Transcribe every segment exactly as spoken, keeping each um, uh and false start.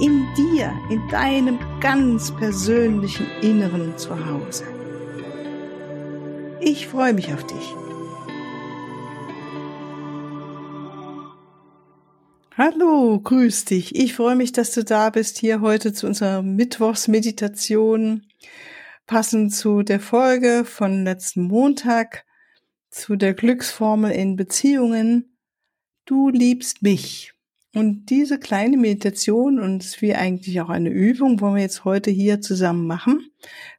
In dir, in deinem ganz persönlichen inneren Zuhause. Ich freue mich auf dich. Hallo, grüß dich. Ich freue mich, dass du da bist, hier heute zu unserer Mittwochsmeditation, passend zu der Folge von letzten Montag, zu der Glücksformel in Beziehungen. Du liebst mich. Und diese kleine Meditation, und es ist wie eigentlich auch eine Übung, wollen wir jetzt heute hier zusammen machen.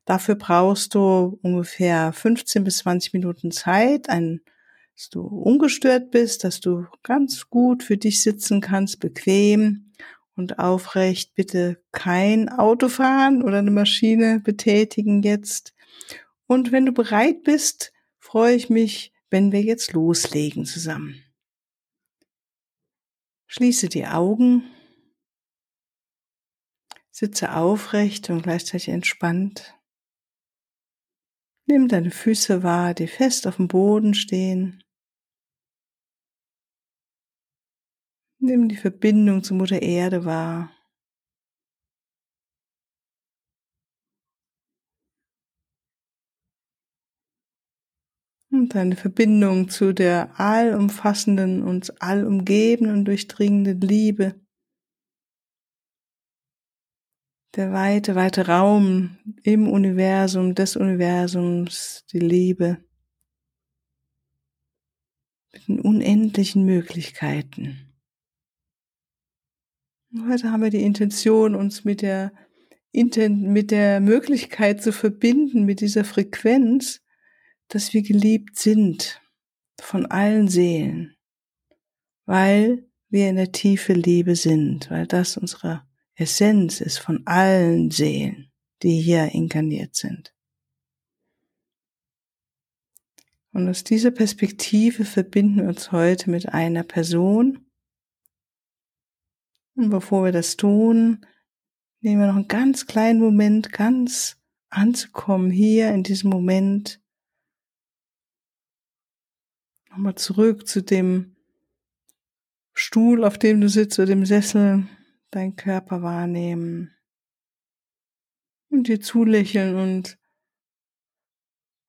Dafür brauchst du ungefähr fünfzehn bis zwanzig Minuten Zeit, ein, dass du ungestört bist, dass du ganz gut für dich sitzen kannst, bequem und aufrecht. Bitte kein Auto fahren oder eine Maschine betätigen jetzt. Und wenn du bereit bist, freue ich mich, wenn wir jetzt loslegen zusammen. Schließe die Augen, sitze aufrecht und gleichzeitig entspannt. Nimm deine Füße wahr, die fest auf dem Boden stehen. Nimm die Verbindung zu Mutter Erde wahr. Und deine Verbindung zu der allumfassenden, uns allumgebenden und durchdringenden Liebe. Der weite, weite Raum im Universum, des Universums, die Liebe. Mit den unendlichen Möglichkeiten. Und heute haben wir die Intention, uns mit der, mit der Möglichkeit zu verbinden, mit dieser Frequenz, dass wir geliebt sind von allen Seelen, weil wir in der Tiefe Liebe sind, weil das unsere Essenz ist von allen Seelen, die hier inkarniert sind. Und aus dieser Perspektive verbinden wir uns heute mit einer Person. Und bevor wir das tun, nehmen wir noch einen ganz kleinen Moment, ganz anzukommen hier in diesem Moment, nochmal zurück zu dem Stuhl, auf dem du sitzt, oder dem Sessel, deinen Körper wahrnehmen und dir zulächeln und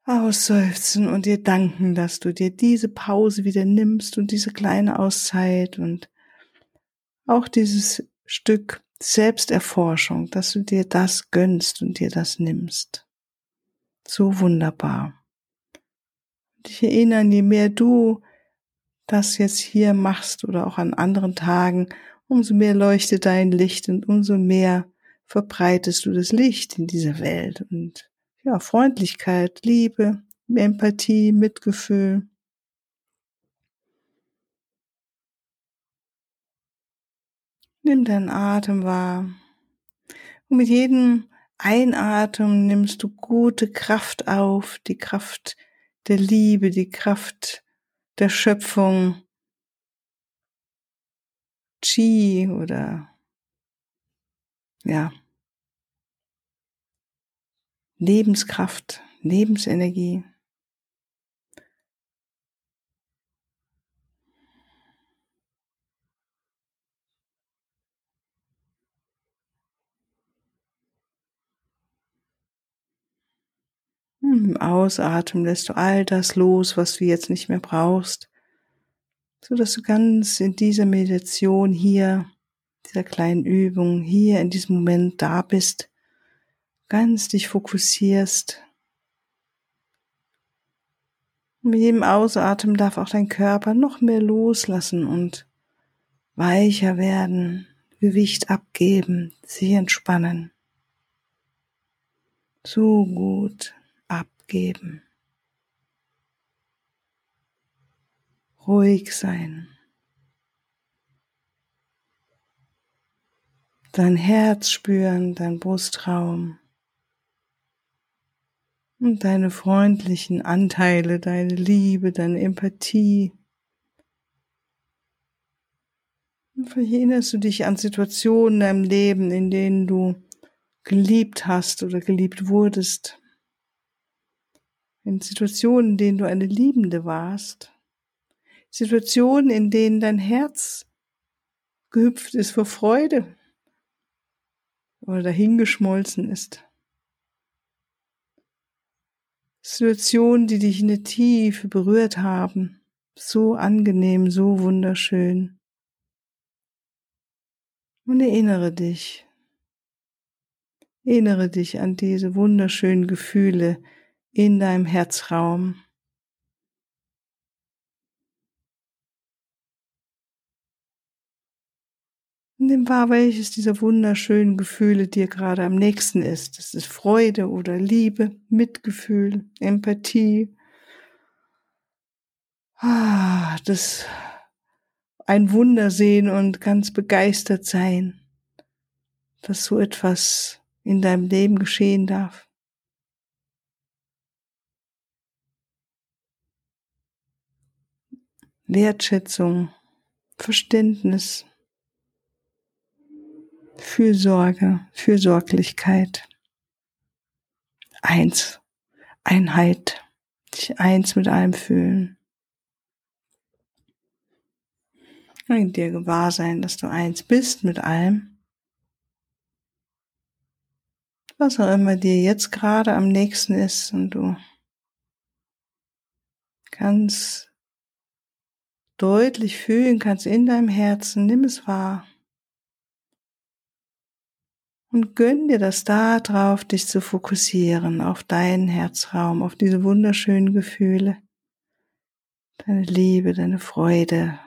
ausseufzen und dir danken, dass du dir diese Pause wieder nimmst und diese kleine Auszeit und auch dieses Stück Selbsterforschung, dass du dir das gönnst und dir das nimmst. So wunderbar. Dich erinnern, je mehr du das jetzt hier machst oder auch an anderen Tagen, umso mehr leuchtet dein Licht und umso mehr verbreitest du das Licht in dieser Welt. Und ja, Freundlichkeit, Liebe, Empathie, Mitgefühl. Nimm deinen Atem wahr. Und mit jedem Einatmen nimmst du gute Kraft auf, die Kraft der Liebe, die Kraft der Schöpfung, Qi oder ja, Lebenskraft, Lebensenergie. Im Ausatmen lässt du all das los, was du jetzt nicht mehr brauchst, sodass du ganz in dieser Meditation hier, dieser kleinen Übung, hier in diesem Moment da bist, ganz dich fokussierst. Und mit jedem Ausatmen darf auch dein Körper noch mehr loslassen und weicher werden, Gewicht abgeben, sich entspannen. So gut. Geben. Ruhig sein. Dein Herz spüren, dein Brustraum, und deine freundlichen Anteile, deine Liebe, deine Empathie. Und verhinderst du dich an Situationen in deinem Leben, in denen du geliebt hast oder geliebt wurdest. In Situationen, in denen du eine Liebende warst. Situationen, in denen dein Herz gehüpft ist vor Freude oder dahingeschmolzen ist. Situationen, die dich in der Tiefe berührt haben. So angenehm, so wunderschön. Und erinnere dich. Erinnere dich an diese wunderschönen Gefühle in deinem Herzraum. Nimm wahr, welches dieser wunderschönen Gefühle dir gerade am nächsten ist. Das ist Freude oder Liebe, Mitgefühl, Empathie. Ah, das ein Wunder sehen und ganz begeistert sein, dass so etwas in deinem Leben geschehen darf. Wertschätzung, Verständnis, Fürsorge, Fürsorglichkeit, eins, Einheit, dich eins mit allem fühlen. In dir gewahr sein, dass du eins bist mit allem. Was auch immer dir jetzt gerade am nächsten ist und du ganz deutlich fühlen kannst in deinem Herzen, nimm es wahr. Und gönn dir das darauf, dich zu fokussieren, auf deinen Herzraum, auf diese wunderschönen Gefühle, deine Liebe, deine Freude.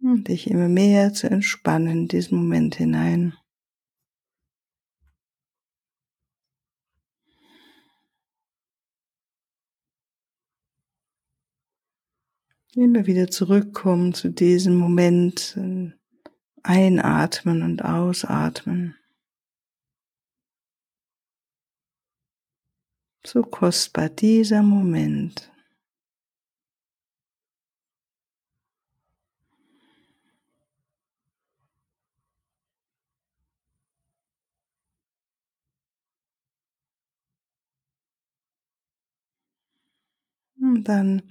Und dich immer mehr zu entspannen in diesen Moment hinein. Immer wieder zurückkommen zu diesem Moment, einatmen und ausatmen. So kostbar dieser Moment. Und dann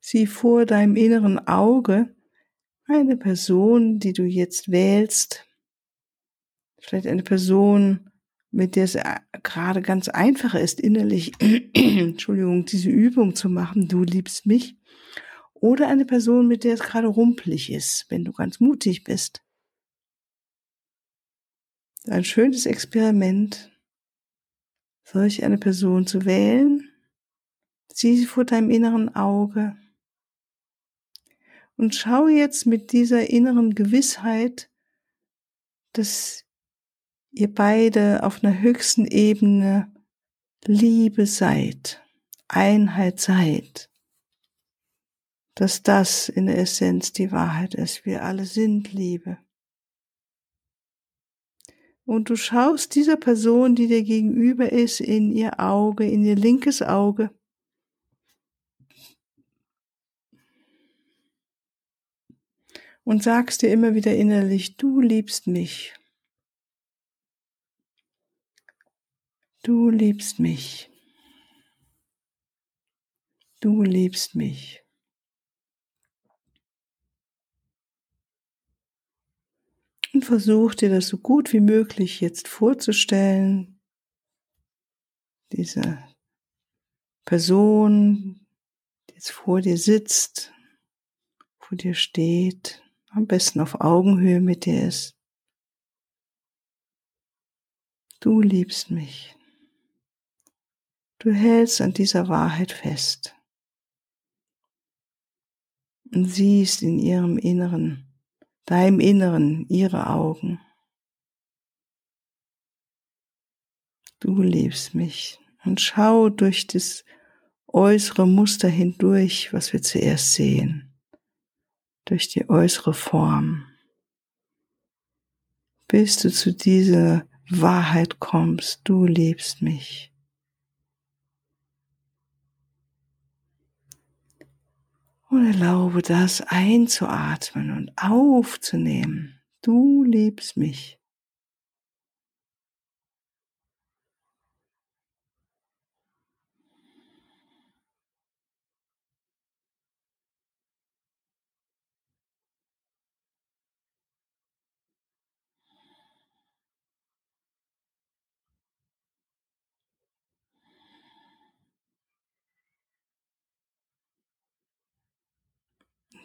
sieh vor deinem inneren Auge eine Person, die du jetzt wählst. Vielleicht eine Person, mit der es gerade ganz einfach ist, innerlich, Entschuldigung, diese Übung zu machen, du liebst mich. Oder eine Person, mit der es gerade rumpelig ist, wenn du ganz mutig bist. Ein schönes Experiment, solch eine Person zu wählen. Sieh sie vor deinem inneren Auge und schau jetzt mit dieser inneren Gewissheit, dass ihr beide auf einer höchsten Ebene Liebe seid, Einheit seid, dass das in der Essenz die Wahrheit ist. Wir alle sind Liebe. Und du schaust dieser Person, die dir gegenüber ist, in ihr Auge, in ihr linkes Auge, und sagst dir immer wieder innerlich, du liebst mich. Du liebst mich. Du liebst mich. Und versuch dir das so gut wie möglich jetzt vorzustellen. Diese Person, die jetzt vor dir sitzt, vor dir steht, am besten auf Augenhöhe mit dir ist. Du liebst mich. Du hältst an dieser Wahrheit fest und siehst in ihrem Inneren, deinem Inneren, ihre Augen. Du liebst mich und schau durch das äußere Muster hindurch, was wir zuerst sehen, durch die äußere Form, bis du zu dieser Wahrheit kommst, du liebst mich. Und erlaube das einzuatmen und aufzunehmen. Du liebst mich.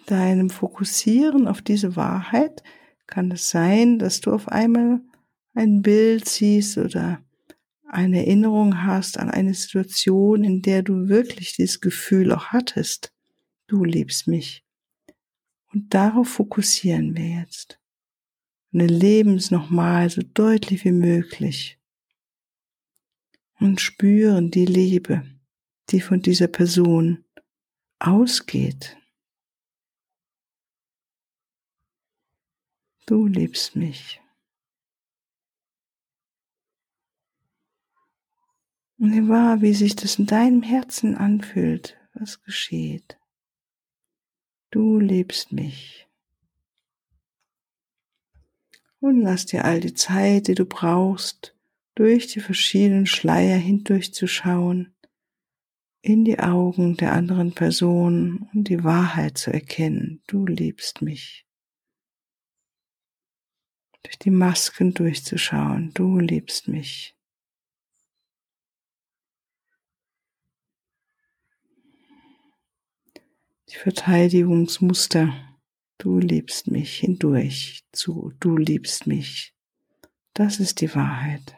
Deinem Fokussieren auf diese Wahrheit kann es sein, dass du auf einmal ein Bild siehst oder eine Erinnerung hast an eine Situation, in der du wirklich dieses Gefühl auch hattest. Du liebst mich. Und darauf fokussieren wir jetzt. Und erleben es nochmal so deutlich wie möglich. Und spüren die Liebe, die von dieser Person ausgeht. Du liebst mich. Und nimm wahr, wie sich das in deinem Herzen anfühlt, was geschieht. Du liebst mich. Und lass dir all die Zeit, die du brauchst, durch die verschiedenen Schleier hindurchzuschauen, in die Augen der anderen Person und die Wahrheit zu erkennen. Du liebst mich. Durch die Masken durchzuschauen, du liebst mich. Die Verteidigungsmuster, du liebst mich, hindurch zu, du liebst mich. Das ist die Wahrheit.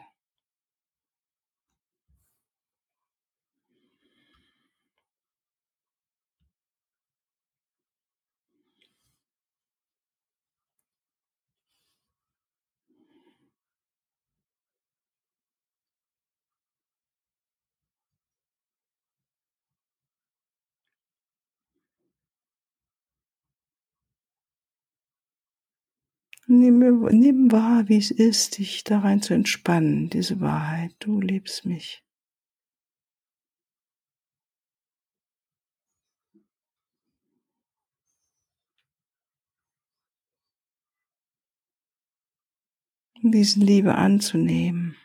Nimm, nimm wahr, wie es ist, dich da rein zu entspannen, diese Wahrheit. Du liebst mich. Um diese Liebe anzunehmen.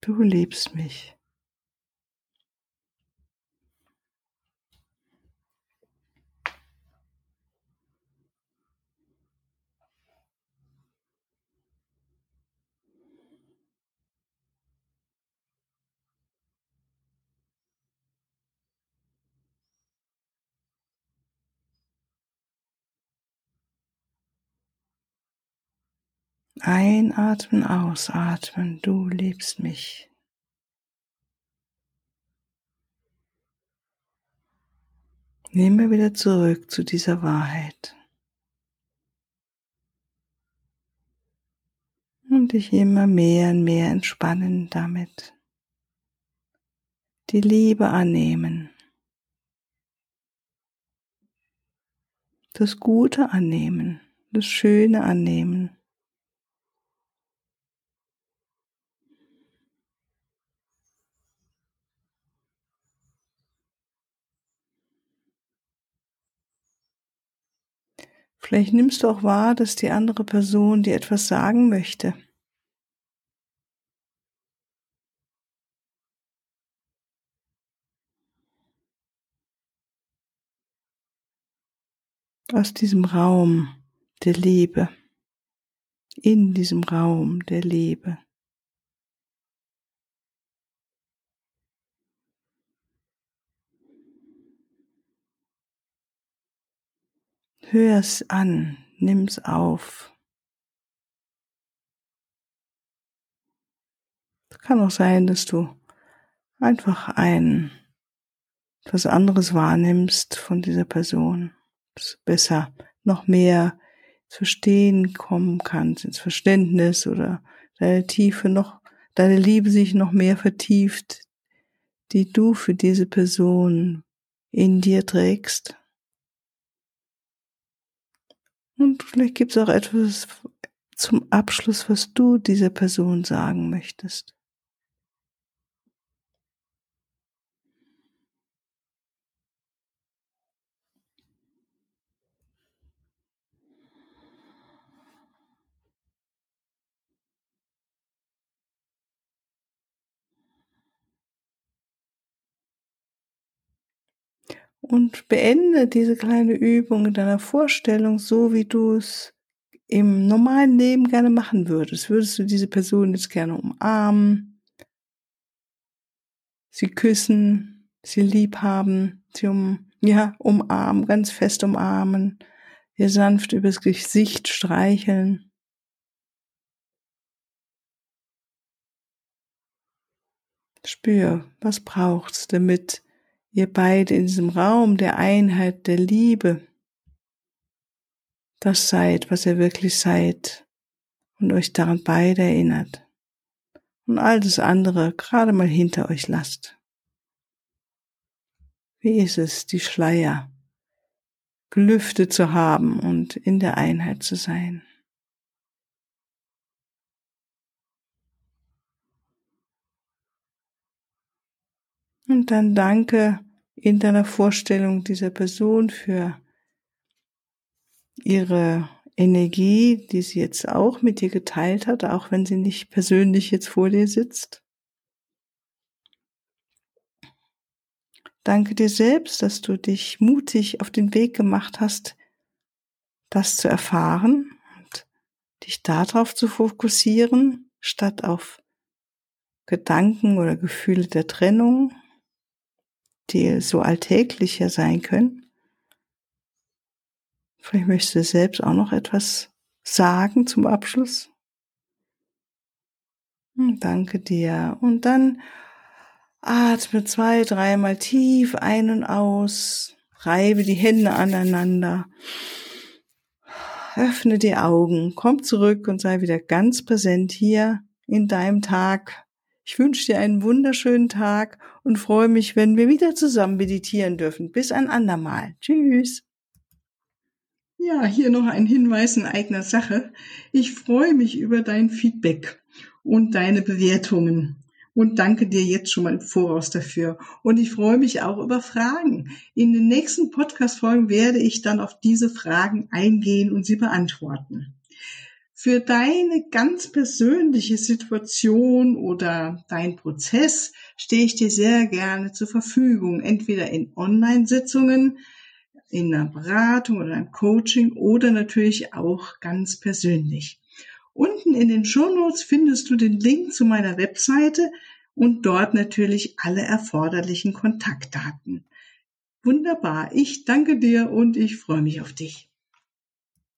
Du liebst mich. Einatmen, ausatmen, du liebst mich. Nehmen wir wieder zurück zu dieser Wahrheit. Und dich immer mehr und mehr entspannen damit. Die Liebe annehmen. Das Gute annehmen, das Schöne annehmen. Vielleicht nimmst du auch wahr, dass die andere Person dir etwas sagen möchte. Aus diesem Raum der Liebe. In diesem Raum der Liebe. Hör es an, nimm's auf. Es kann auch sein, dass du einfach ein etwas anderes wahrnimmst von dieser Person. Dass du besser noch mehr zu stehen kommen kannst, ins Verständnis oder deine Tiefe noch, deine Liebe sich noch mehr vertieft, die du für diese Person in dir trägst. Und vielleicht gibt es auch etwas zum Abschluss, was du dieser Person sagen möchtest. Und beende diese kleine Übung in deiner Vorstellung, so wie du es im normalen Leben gerne machen würdest. Würdest du diese Person jetzt gerne umarmen, sie küssen, sie lieb haben, sie um, ja, umarmen, ganz fest umarmen, ihr sanft übers Gesicht streicheln. Spür, was braucht's, damit ihr beide in diesem Raum der Einheit, der Liebe, das seid, was ihr wirklich seid und euch daran beide erinnert und all das andere gerade mal hinter euch lasst. Wie ist es, die Schleier gelüftet zu haben und in der Einheit zu sein? Und dann danke in deiner Vorstellung dieser Person für ihre Energie, die sie jetzt auch mit dir geteilt hat, auch wenn sie nicht persönlich jetzt vor dir sitzt. Danke dir selbst, dass du dich mutig auf den Weg gemacht hast, das zu erfahren und dich darauf zu fokussieren, statt auf Gedanken oder Gefühle der Trennung, die so alltäglicher sein können. Vielleicht möchtest du selbst auch noch etwas sagen zum Abschluss. Danke dir. Und dann atme zwei, dreimal tief ein und aus, reibe die Hände aneinander, öffne die Augen, komm zurück und sei wieder ganz präsent hier in deinem Tag. Ich wünsche dir einen wunderschönen Tag und freue mich, wenn wir wieder zusammen meditieren dürfen. Bis ein andermal. Tschüss. Ja, hier noch ein Hinweis in eigener Sache. Ich freue mich über dein Feedback und deine Bewertungen und danke dir jetzt schon mal im Voraus dafür. Und ich freue mich auch über Fragen. In den nächsten Podcast-Folgen werde ich dann auf diese Fragen eingehen und sie beantworten. Für deine ganz persönliche Situation oder dein Prozess stehe ich dir sehr gerne zur Verfügung, entweder in Online-Sitzungen, in einer Beratung oder einem Coaching oder natürlich auch ganz persönlich. Unten in den Shownotes findest du den Link zu meiner Webseite und dort natürlich alle erforderlichen Kontaktdaten. Wunderbar, ich danke dir und ich freue mich auf dich.